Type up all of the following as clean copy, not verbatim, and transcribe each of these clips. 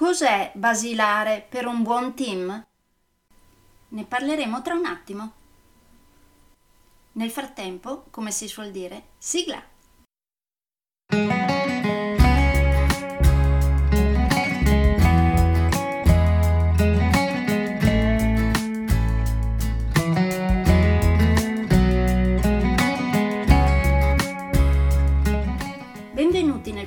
Cos'è basilare per un buon team? Ne parleremo tra un attimo. Nel frattempo, come si suol dire, sigla! Benvenuti nel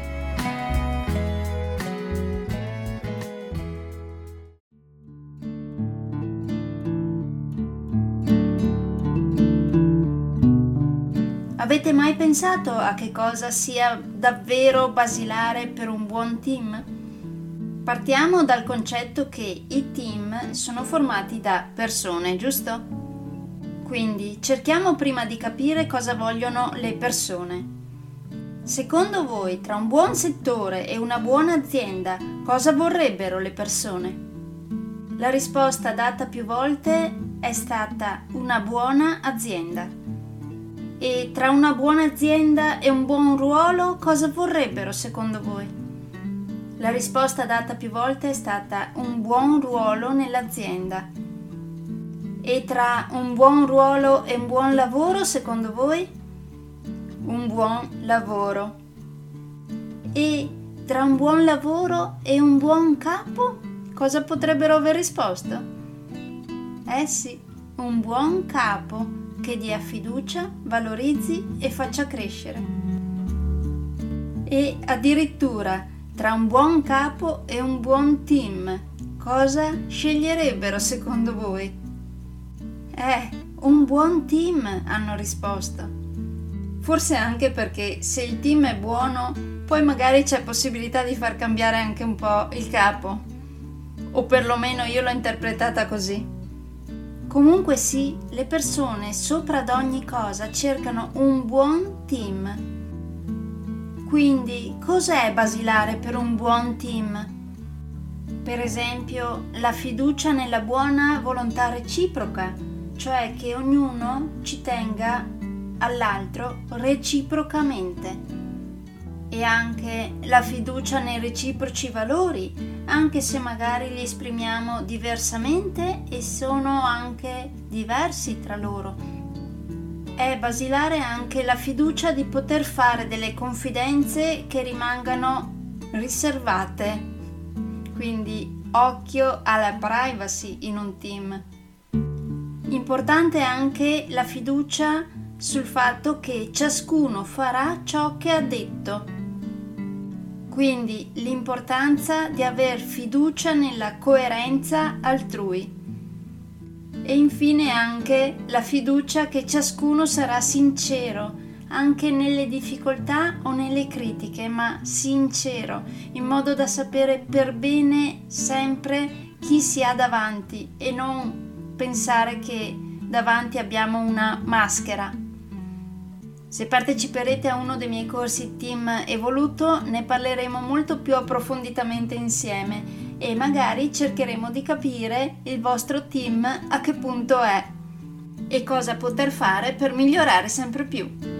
Avete mai pensato a che cosa sia davvero basilare per un buon team? Partiamo dal concetto che i team sono formati da persone, giusto? Quindi cerchiamo prima di capire cosa vogliono le persone. Secondo voi, tra un buon settore e una buona azienda, cosa vorrebbero le persone? La risposta data più volte è stata una buona azienda. E tra una buona azienda e un buon ruolo cosa vorrebbero secondo voi? La risposta data più volte è stata un buon ruolo nell'azienda. E tra un buon ruolo e un buon lavoro secondo voi? Un buon lavoro. E tra un buon lavoro e un buon capo cosa potrebbero aver risposto? Eh sì, un buon capo che dia fiducia, valorizzi e faccia crescere. E addirittura tra un buon capo e un buon team, cosa sceglierebbero secondo voi? Un buon team, hanno risposto. Forse anche perché se il team è buono, poi magari c'è possibilità di far cambiare anche un po' il capo. O perlomeno io l'ho interpretata così. Comunque sì, le persone sopra ad ogni cosa cercano un buon team. Quindi, cos'è basilare per un buon team? Per esempio, la fiducia nella buona volontà reciproca, cioè che ognuno ci tenga all'altro reciprocamente. E anche la fiducia nei reciproci valori, anche se magari li esprimiamo diversamente e sono anche diversi tra loro. È basilare anche la fiducia di poter fare delle confidenze che rimangano riservate. Quindi occhio alla privacy in un team. Importante è anche la fiducia sul fatto che ciascuno farà ciò che ha detto. Quindi l'importanza di aver fiducia nella coerenza altrui. E infine anche la fiducia che ciascuno sarà sincero, anche nelle difficoltà o nelle critiche, ma sincero, in modo da sapere per bene sempre chi si ha davanti e non pensare che davanti abbiamo una maschera. Se parteciperete a uno dei miei corsi Team Evoluto, ne parleremo molto più approfonditamente insieme e magari cercheremo di capire il vostro team a che punto è e cosa poter fare per migliorare sempre più.